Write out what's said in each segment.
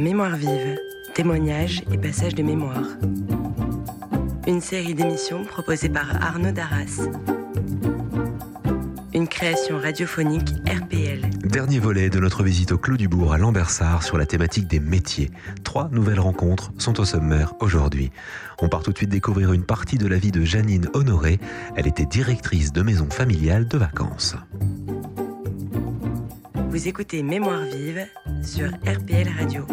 Mémoire vive, témoignages et passages de mémoire. Une série d'émissions proposée par Arnaud Darras. Une création radiophonique RPL. Dernier volet de notre visite au Clos du Bourg à Lambersart sur la thématique des métiers. 3 nouvelles rencontres sont au sommaire aujourd'hui. On part tout de suite découvrir une partie de la vie de Jeannine Honoré. Elle était directrice de maison familiale de vacances. Vous écoutez Mémoire vive sur RPL Radio.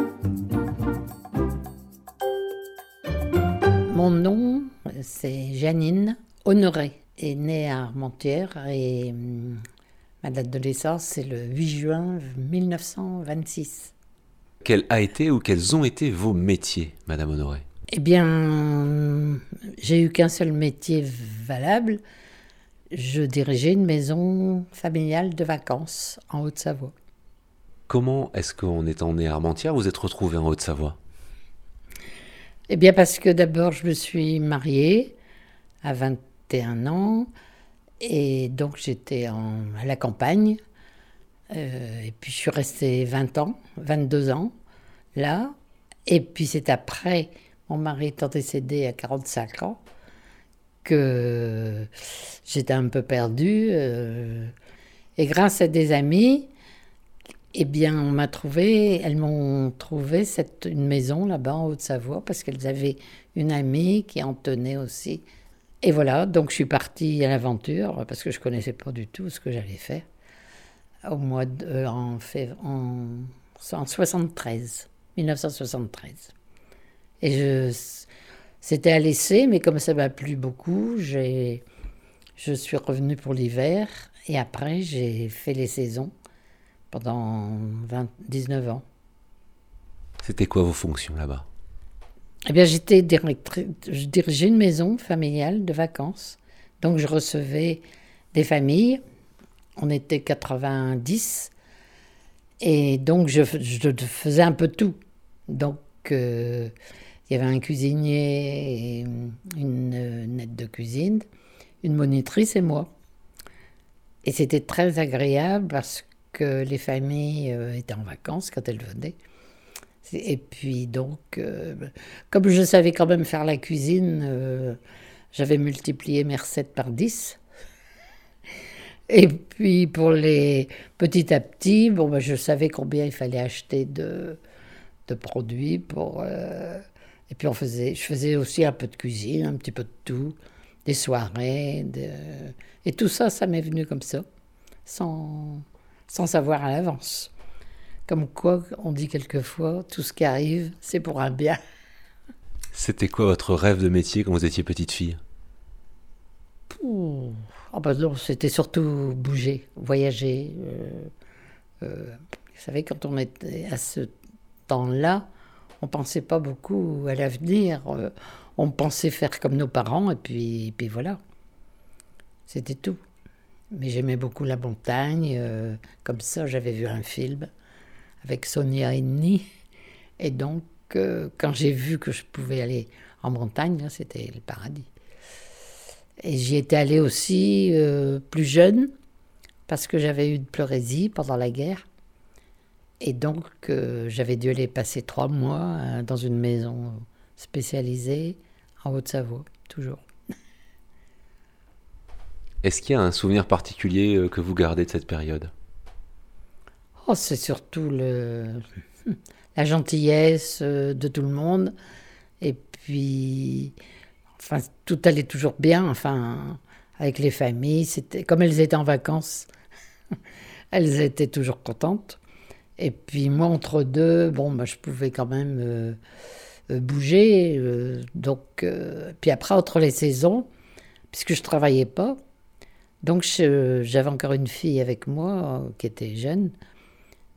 Mon nom, c'est Jeannine Honoré, est née à Armentières et ma date de naissance, c'est le 8 juin 1926. Quel a été ou quels ont été vos métiers, Madame Honoré ? Eh bien, j'ai eu qu'un seul métier valable. Je dirigeais une maison familiale de vacances en Haute-Savoie. Comment est-ce qu'en étant née à Armentières, vous êtes retrouvée en Haute-Savoie ? Eh bien, parce que d'abord, je me suis mariée à 21 ans, et donc j'étais à la campagne, et puis je suis restée 22 ans, là, et puis c'est après, mon mari étant décédé à 45 ans, que j'étais un peu perdue, et grâce à des amis, eh bien, elles m'ont trouvé une maison là-bas en Haute-Savoie parce qu'elles avaient une amie qui en tenait aussi. Et voilà, donc je suis partie à l'aventure parce que je ne connaissais pas du tout ce que j'allais faire en 1973. Et c'était à l'essai, mais comme ça m'a plu beaucoup, je suis revenue pour l'hiver et après j'ai fait les saisons. Pendant 19 ans. C'était quoi vos fonctions là-bas ? Eh bien, j'étais directrice, je dirigeais une maison familiale de vacances. Donc, je recevais des familles. On était 90. Et donc, je faisais un peu tout. Donc, il y avait un cuisinier, et une aide de cuisine, une monitrice et moi. Et c'était très agréable parce que les familles étaient en vacances quand elles venaient. Et puis donc, comme je savais quand même faire la cuisine, j'avais multiplié mes recettes par 10. Et puis pour les petit à petit, je savais combien il fallait acheter de produits. Et puis je faisais aussi un peu de cuisine, un petit peu de tout, des soirées. Et tout ça, ça m'est venu comme ça, sans savoir à l'avance. Comme quoi, on dit quelquefois, tout ce qui arrive, c'est pour un bien. C'était quoi votre rêve de métier quand vous étiez petite fille ? C'était surtout bouger, voyager. Vous savez, quand on était à ce temps-là, on pensait pas beaucoup à l'avenir. On pensait faire comme nos parents, et puis voilà. C'était tout. Mais j'aimais beaucoup la montagne, comme ça j'avais vu un film avec Sonia Inni, et donc quand j'ai vu que je pouvais aller en montagne, là, c'était le paradis. Et j'y étais allée aussi plus jeune, parce que j'avais eu de pleurésie pendant la guerre, et donc j'avais dû aller passer 3 mois dans une maison spécialisée en Haute-Savoie, toujours. Est-ce qu'il y a un souvenir particulier que vous gardez de cette période ? C'est surtout la gentillesse de tout le monde. Et puis, tout allait toujours bien. Avec les familles, c'était, comme elles étaient en vacances, elles étaient toujours contentes. Et puis moi, entre deux, je pouvais quand même bouger. Puis après, entre les saisons, puisque je ne travaillais pas, donc j'avais encore une fille avec moi qui était jeune,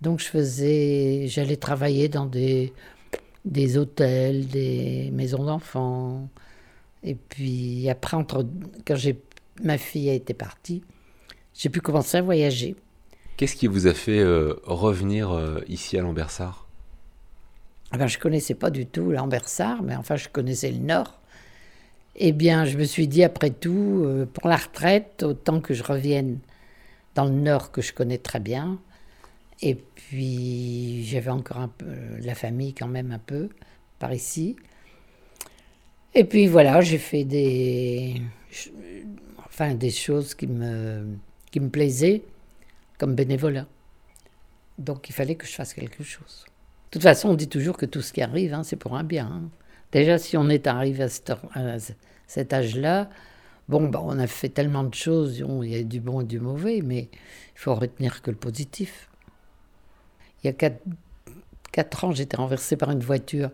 donc j'allais travailler dans des hôtels, des maisons d'enfants, et puis après, quand ma fille était partie, j'ai pu commencer à voyager. Qu'est-ce qui vous a fait revenir ici à Lambersart ? Je ne connaissais pas du tout Lambersart, mais je connaissais le Nord. Eh bien, je me suis dit, après tout, pour la retraite, autant que je revienne dans le Nord que je connais très bien, Et puis, j'avais encore un peu la famille quand même un peu, par ici. Et puis voilà, j'ai fait des choses qui me plaisaient, comme bénévolat. Donc il fallait que je fasse quelque chose. De toute façon, on dit toujours que tout ce qui arrive, c'est pour un bien. Déjà, si on est arrivé à cet âge-là, on a fait tellement de choses, il y a du bon et du mauvais, mais il faut retenir que le positif. Il y a 4 ans, j'étais renversée par une voiture.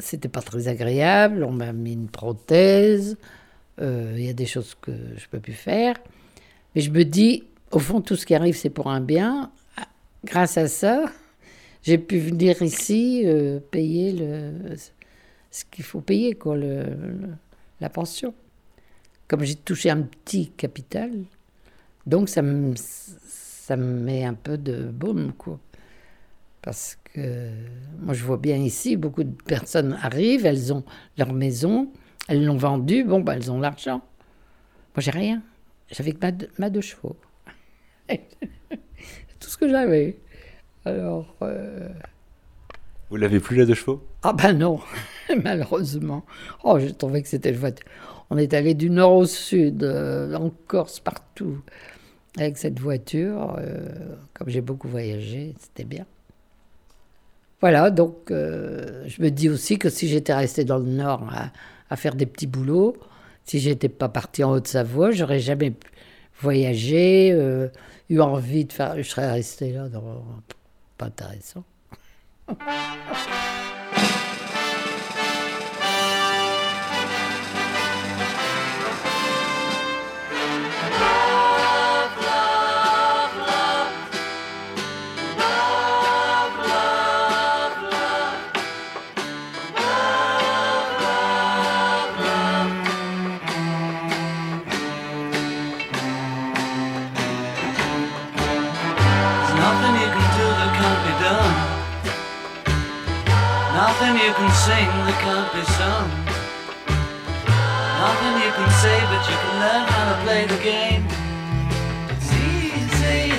C'était pas très agréable, on m'a mis une prothèse, il y a des choses que je peux plus faire. Mais je me dis, au fond, tout ce qui arrive, c'est pour un bien. Grâce à ça, j'ai pu venir ici payer ce qu'il faut payer, quoi, la pension. Comme j'ai touché un petit capital, donc ça me met un peu de baume, quoi. Parce que moi, je vois bien ici, beaucoup de personnes arrivent, elles ont leur maison, elles l'ont vendue, elles ont l'argent. Moi, j'ai rien. J'avais que ma 2 chevaux. Tout ce que j'avais. Alors... Vous l'avez plus, la 2 chevaux ? Ah non, malheureusement. Oh, j'ai trouvé que c'était le voiture. On est allé du nord au sud, en Corse, partout. Avec cette voiture, comme j'ai beaucoup voyagé, c'était bien. Voilà, donc je me dis aussi que si j'étais restée dans le Nord à faire des petits boulots, si j'étais pas partie en Haute-Savoie, j'aurais jamais voyagé, eu envie de faire... Je serais restée là, pas intéressant. Sing that can't be sung. Nothing you can say, but you can learn how to play the game. It's easy.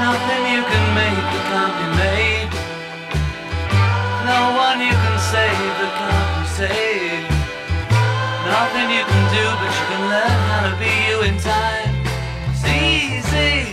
Nothing you can make that can't be made. No one you can save that can't be saved. Nothing you can do, but you can learn how to be you in time. It's easy.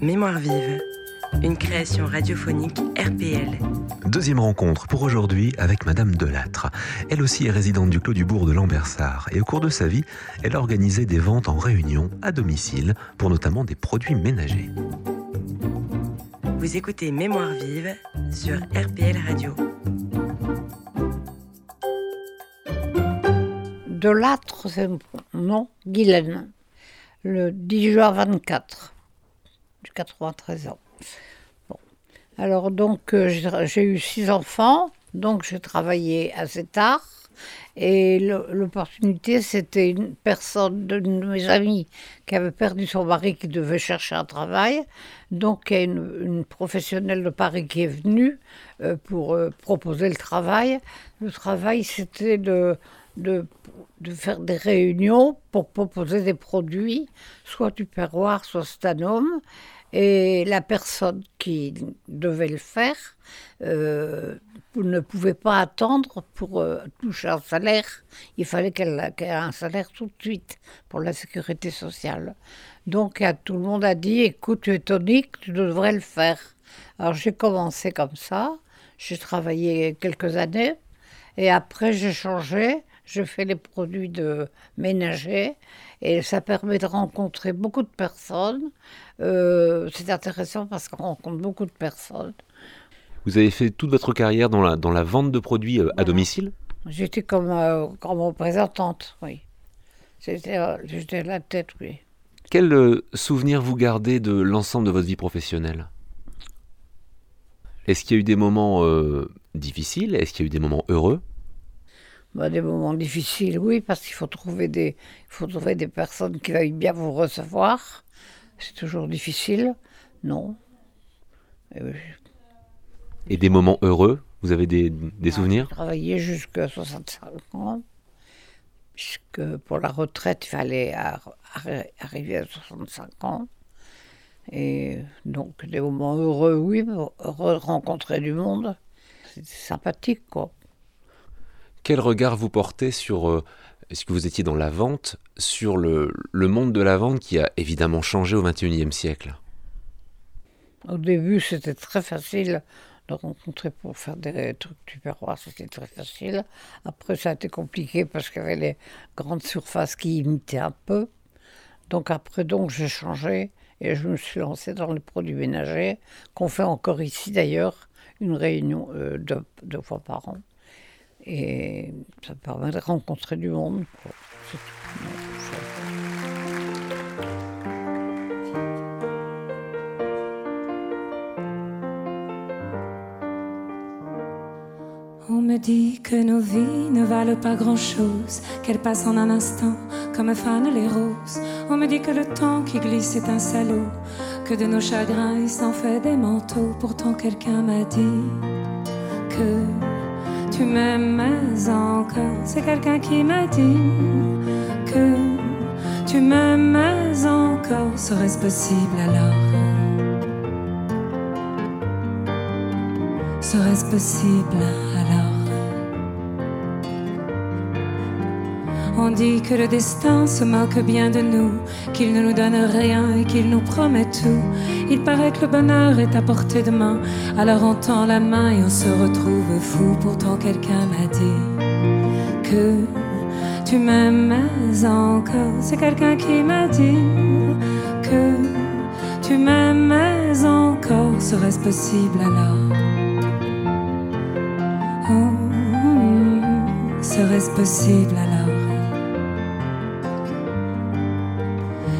Mémoire vive, une création radiophonique RPL. Deuxième rencontre pour aujourd'hui avec Madame Delâtre. Elle aussi est résidente du Clos du Bourg de Lambersart et au cours de sa vie, elle a organisé des ventes en réunion à domicile pour notamment des produits ménagers. Vous écoutez Mémoire vive sur RPL Radio. Delâtre, c'est mon nom, Guylaine, le 10 juin 24, j'ai 93 ans. Bon. Alors donc j'ai eu 6 enfants, donc j'ai travaillé assez tard et l'opportunité c'était une personne, une de mes amies qui avait perdu son mari qui devait chercher un travail, donc il y a une professionnelle de Paris qui est venue pour proposer le travail. Le travail c'était de faire des réunions pour proposer des produits, soit du perroir, soit stanome. Et la personne qui devait le faire ne pouvait pas attendre pour toucher un salaire. Il fallait qu'elle ait un salaire tout de suite pour la sécurité sociale. Donc tout le monde a dit « Écoute, tu es tonique, tu devrais le faire ». Alors j'ai commencé comme ça, j'ai travaillé quelques années et après j'ai changé. Je fais les produits de ménagers et ça permet de rencontrer beaucoup de personnes. C'est intéressant parce qu'on rencontre beaucoup de personnes. Vous avez fait toute votre carrière dans la vente de produits à domicile ? J'étais comme représentante, oui. J'étais la tête, oui. Quel souvenir vous gardez de l'ensemble de votre vie professionnelle ? Est-ce qu'il y a eu des moments difficiles ? Est-ce qu'il y a eu des moments heureux ? Des moments difficiles, oui, parce qu'il faut trouver des personnes qui veuillent bien vous recevoir. C'est toujours difficile, non. Et des moments heureux, vous avez des souvenirs ? J'ai travaillé jusqu'à 65 ans, puisque pour la retraite, il fallait arriver à 65 ans. Et donc, des moments heureux, oui, heureux de rencontrer du monde. C'était sympathique, quoi. Quel regard vous portez sur, est-ce que vous étiez dans la vente, sur le monde de la vente qui a évidemment changé au XXIe siècle ? Au début, c'était très facile de rencontrer pour faire des trucs du perroir, c'était très facile. Après, ça a été compliqué parce qu'il y avait les grandes surfaces qui imitaient un peu. Donc après, j'ai changé et je me suis lancée dans les produits ménagers, qu'on fait encore ici d'ailleurs, une réunion 2 fois par an. Et ça permet de rencontrer du monde. On me dit que nos vies ne valent pas grand-chose, qu'elles passent en un instant comme fanent les roses. On me dit que le temps qui glisse est un salaud, que de nos chagrins il s'en fait des manteaux. Pourtant quelqu'un m'a dit que tu m'aimes encore, c'est quelqu'un qui m'a dit que tu m'aimes encore, serait-ce possible alors? Serait-ce possible alors? On dit que le destin se moque bien de nous, qu'il ne nous donne rien et qu'il nous promet tout. Il paraît que le bonheur est à portée de main, alors on tend la main et on se retrouve fou. Pourtant quelqu'un m'a dit que tu m'aimes encore, c'est quelqu'un qui m'a dit que tu m'aimes encore, serait-ce possible alors? Oh, serait-ce possible alors?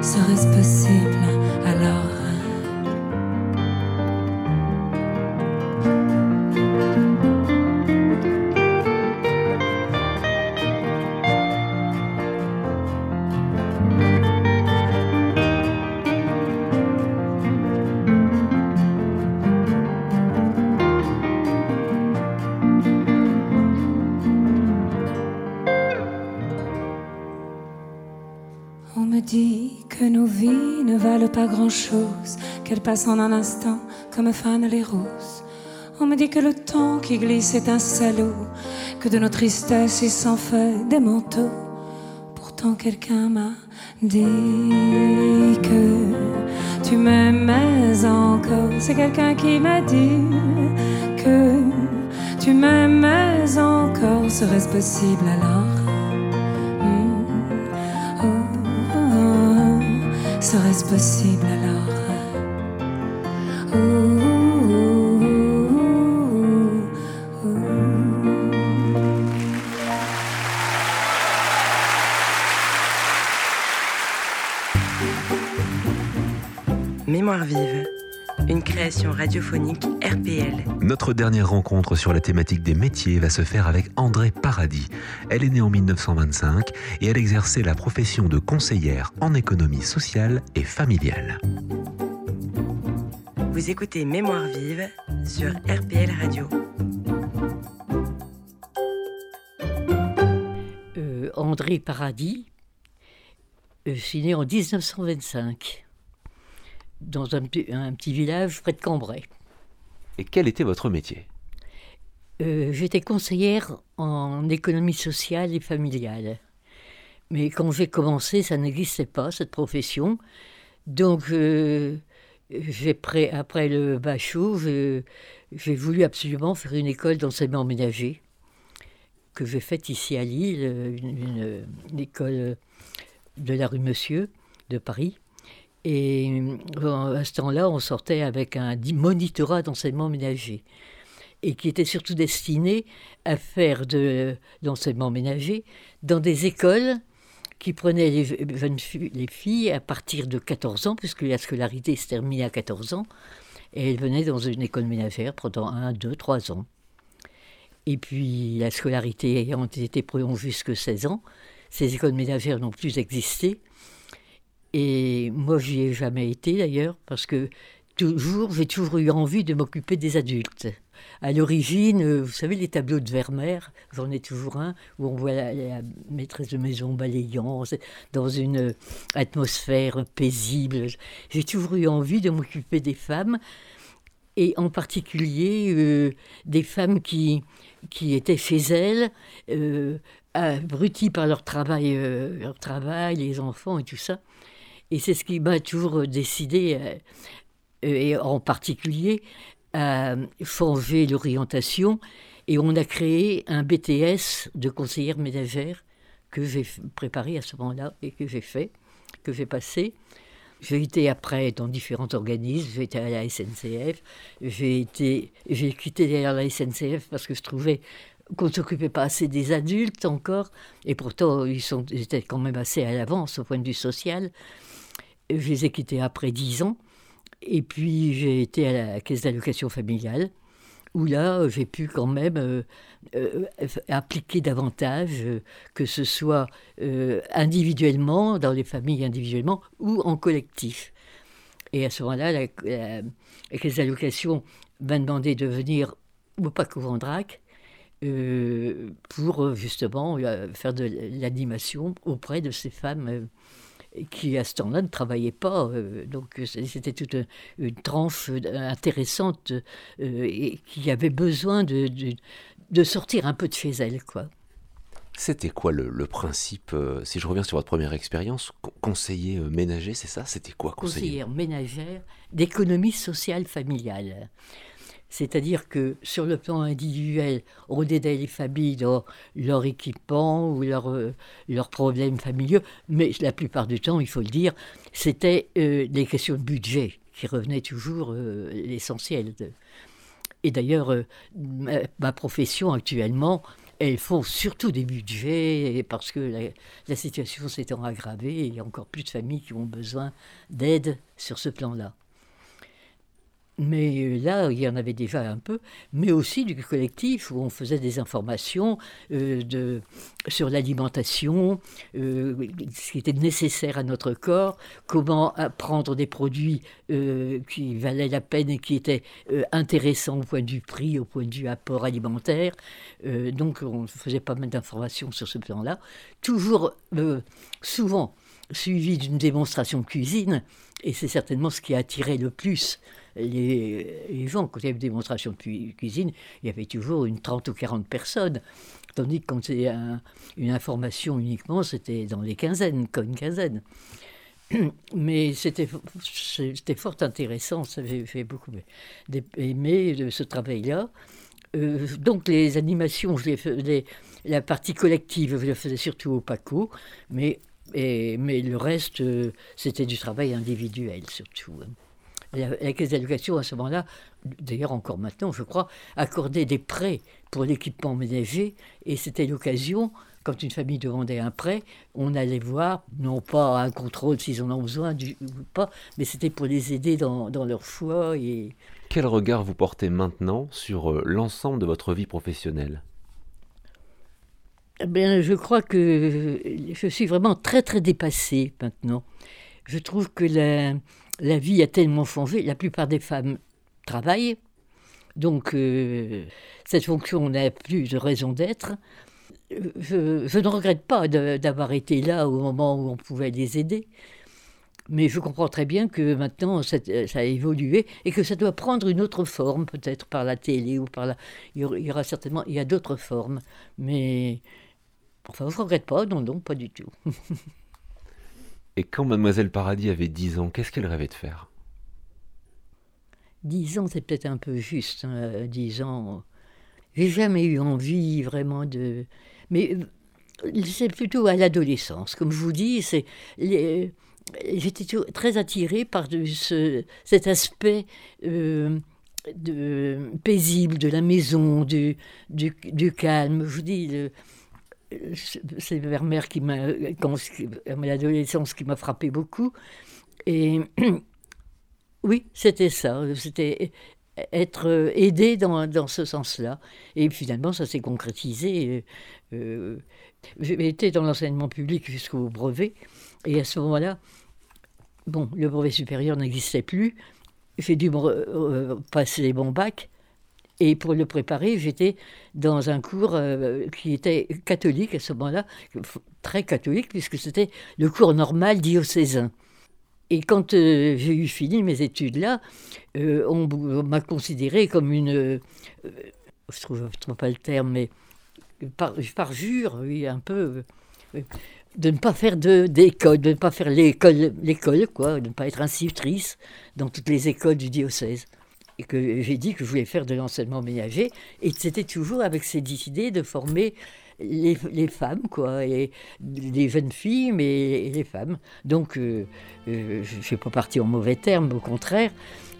Serait-ce possible alors? dit que nos vies ne valent pas grand-chose, qu'elles passent en un instant comme fanent les roses. On me dit que le temps qui glisse est un salaud, que de nos tristesses il s'en fait des manteaux. Pourtant quelqu'un m'a dit que tu m'aimais encore. C'est quelqu'un qui m'a dit que tu m'aimais encore. Serait-ce possible alors? Oh, oh, oh. Serait-ce possible alors? Oh, oh. Mémoire vive, une création radiophonique RPL. Notre dernière rencontre sur la thématique des métiers va se faire avec Andrée Paradis. Elle est née en 1925 et elle exerçait la profession de conseillère en économie sociale et familiale. Vous écoutez Mémoire vive sur RPL Radio. Andrée Paradis, je suis née en 1925. Dans un petit village près de Cambrai. Et quel était votre métier ? J'étais conseillère en économie sociale et familiale. Mais quand j'ai commencé, ça n'existait pas, cette profession. Donc, après le bachot, j'ai voulu absolument faire une école d'enseignement ménager, que j'ai faite ici à Lille, une école de la rue Monsieur, de Paris. Et à ce temps-là, on sortait avec un monitorat d'enseignement ménager et qui était surtout destiné à faire de l'enseignement ménager dans des écoles qui prenaient les filles à partir de 14 ans, puisque la scolarité se terminait à 14 ans, et elles venaient dans une école ménagère pendant 1, 2, 3 ans. Et puis la scolarité ayant été prolongée jusqu'à 16 ans, ces écoles ménagères n'ont plus existé. Et moi, j'y ai jamais été d'ailleurs, parce que j'ai toujours eu envie de m'occuper des adultes. À l'origine, vous savez, les tableaux de Vermeer, j'en ai toujours un, où on voit la maîtresse de maison balayant, dans une atmosphère paisible. J'ai toujours eu envie de m'occuper des femmes, et en particulier des femmes qui étaient chez elles, abruties par leur travail, les enfants et tout ça. Et c'est ce qui m'a toujours décidé, et en particulier, à changer l'orientation. Et on a créé un BTS de conseillère ménagère que j'ai préparé à ce moment-là et que j'ai fait, que j'ai passé. J'ai été après dans différents organismes, j'ai été à la SNCF, j'ai quitté d'ailleurs la SNCF parce que je trouvais qu'on ne s'occupait pas assez des adultes encore, et pourtant ils étaient quand même assez à l'avance au point de vue social. Je les ai quittés après 10 ans, et puis j'ai été à la caisse d'allocation familiale, où là j'ai pu quand même appliquer davantage, que ce soit individuellement, dans les familles individuellement, ou en collectif. Et à ce moment-là, la caisse d'allocation m'a demandé de venir au Paco Vendrac, pour justement faire de l'animation auprès de ces femmes qui à ce temps-là ne travaillaient pas. Donc c'était toute une tranche intéressante et qui avait besoin de sortir un peu de chez elles, quoi. C'était quoi le principe, si je reviens sur votre première expérience, conseiller ménager, c'est ça ? C'était quoi, conseillère ménagère d'économie sociale familiale. C'est-à-dire que sur le plan individuel, on aidait les familles dans leur équipement ou leurs problèmes familiaux, mais la plupart du temps, il faut le dire, c'était des questions de budget qui revenaient toujours l'essentiel. Et d'ailleurs, ma profession actuellement, elles font surtout des budgets parce que la situation s'étant aggravée, il y a encore plus de familles qui ont besoin d'aide sur ce plan-là. Mais là, il y en avait déjà un peu, mais aussi du collectif où on faisait des informations sur l'alimentation, ce qui était nécessaire à notre corps, comment prendre des produits qui valaient la peine et qui étaient intéressants au point du prix, au point du apport alimentaire. Donc on faisait pas mal d'informations sur ce plan-là. Toujours, souvent, suivi d'une démonstration cuisine, et c'est certainement ce qui a attiré le plus les gens. Quand il y avait une démonstration de cuisine, il y avait toujours une 30 ou 40 personnes, tandis que quand c'est une information uniquement, c'était dans les quinzaines, comme une quinzaine. Mais c'était fort intéressant, ça avait fait beaucoup aimer ce travail-là. Donc les animations, la partie collective, je la faisais surtout au Paco, mais le reste, c'était du travail individuel surtout. La Caisse d'allocation, à ce moment-là, d'ailleurs encore maintenant, je crois, accordait des prêts pour l'équipement ménager, et c'était l'occasion, quand une famille demandait un prêt, on allait voir, non pas un contrôle s'ils en ont besoin ou pas, mais c'était pour les aider dans leur choix. Et... Quel regard vous portez maintenant sur l'ensemble de votre vie professionnelle ? Ben, je crois que je suis vraiment très très dépassée maintenant. Je trouve que la vie a tellement changé. La plupart des femmes travaillent, donc cette fonction n'a plus de raison d'être. Je ne regrette pas d'avoir été là au moment où on pouvait les aider, mais je comprends très bien que maintenant ça a évolué et que ça doit prendre une autre forme, peut-être par la télé ou par la... Il y a d'autres formes, mais enfin, je ne regrette pas, non, pas du tout. Et quand Mademoiselle Paradis avait 10 ans, qu'est-ce qu'elle rêvait de faire ? 10 ans, c'est peut-être un peu juste, hein, 10 ans... J'ai jamais eu envie vraiment de... Mais c'est plutôt à l'adolescence. Comme je vous dis, j'étais très attirée par cet aspect paisible de la maison, du calme. Je vous dis, c'est Vermeer à l'adolescence qui m'a frappée beaucoup. Et oui, c'était ça. C'était... être aidé dans ce sens-là. Et finalement, ça s'est concrétisé. J'ai été dans l'enseignement public jusqu'au brevet. Et à ce moment-là, le brevet supérieur n'existait plus. J'ai dû passer mon bac. Et pour le préparer, j'étais dans un cours qui était catholique à ce moment-là. Très catholique, puisque c'était le cours normal diocésain. Et quand j'ai eu fini mes études-là, on m'a considérée comme une... je ne trouve pas le terme, mais parjure, oui, un peu... de ne pas faire d'école, de ne pas faire l'école, quoi, de ne pas être institutrice dans toutes les écoles du diocèse. Et que j'ai dit que je voulais faire de l'enseignement ménager, et c'était toujours avec cette idée de former... Les femmes, quoi, et les jeunes filles, mais les femmes. Donc, je ne suis pas partie en mauvais termes, au contraire,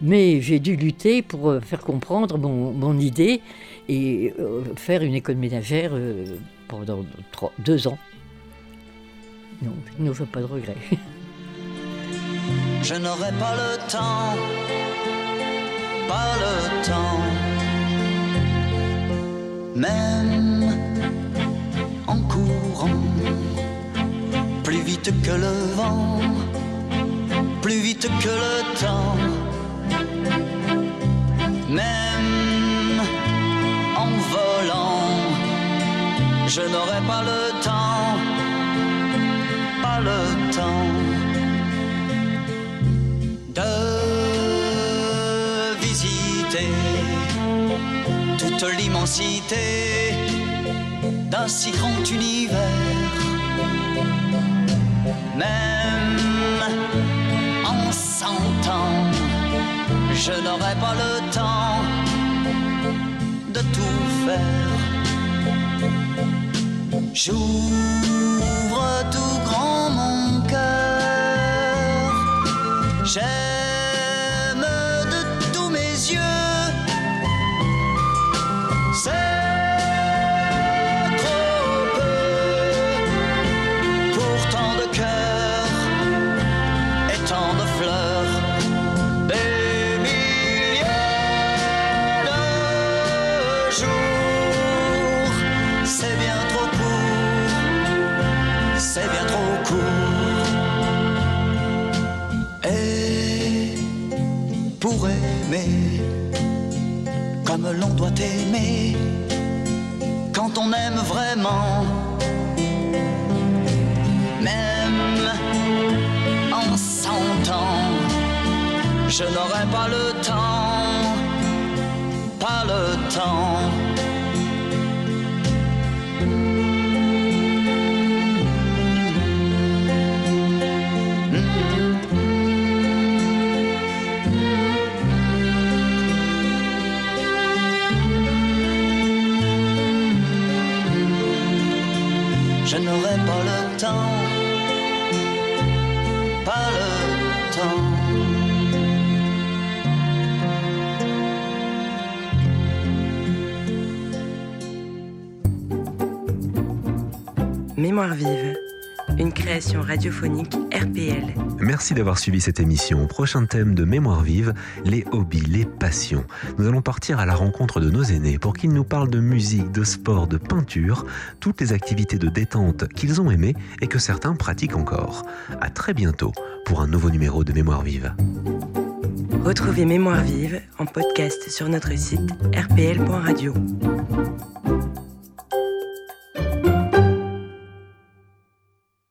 mais j'ai dû lutter pour faire comprendre mon idée et faire une école ménagère pendant 2 ans. Non, je ne fais pas de regrets. Je n'aurai pas le temps, même... en courant, plus vite que le vent, plus vite que le temps, même en volant, je n'aurai pas le temps de visiter toute l'immensité d'un si grand univers, même en 100 ans, je n'aurai pas le temps de tout faire. J'ouvre tout grand mon cœur, j'aime de tous mes yeux. Pour aimer, comme l'on doit aimer, quand on aime vraiment, même Je n'aurai pas le temps, pas le temps. Je n'aurai pas le temps, pas le temps. Mémoire vive, une création radiophonique RPL. Merci d'avoir suivi cette émission. Prochain thème de Mémoire vive, les hobbies, les passions. Nous allons partir à la rencontre de nos aînés pour qu'ils nous parlent de musique, de sport, de peinture, toutes les activités de détente qu'ils ont aimées et que certains pratiquent encore. À très bientôt pour un nouveau numéro de Mémoire vive. Retrouvez Mémoire vive en podcast sur notre site rpl.radio.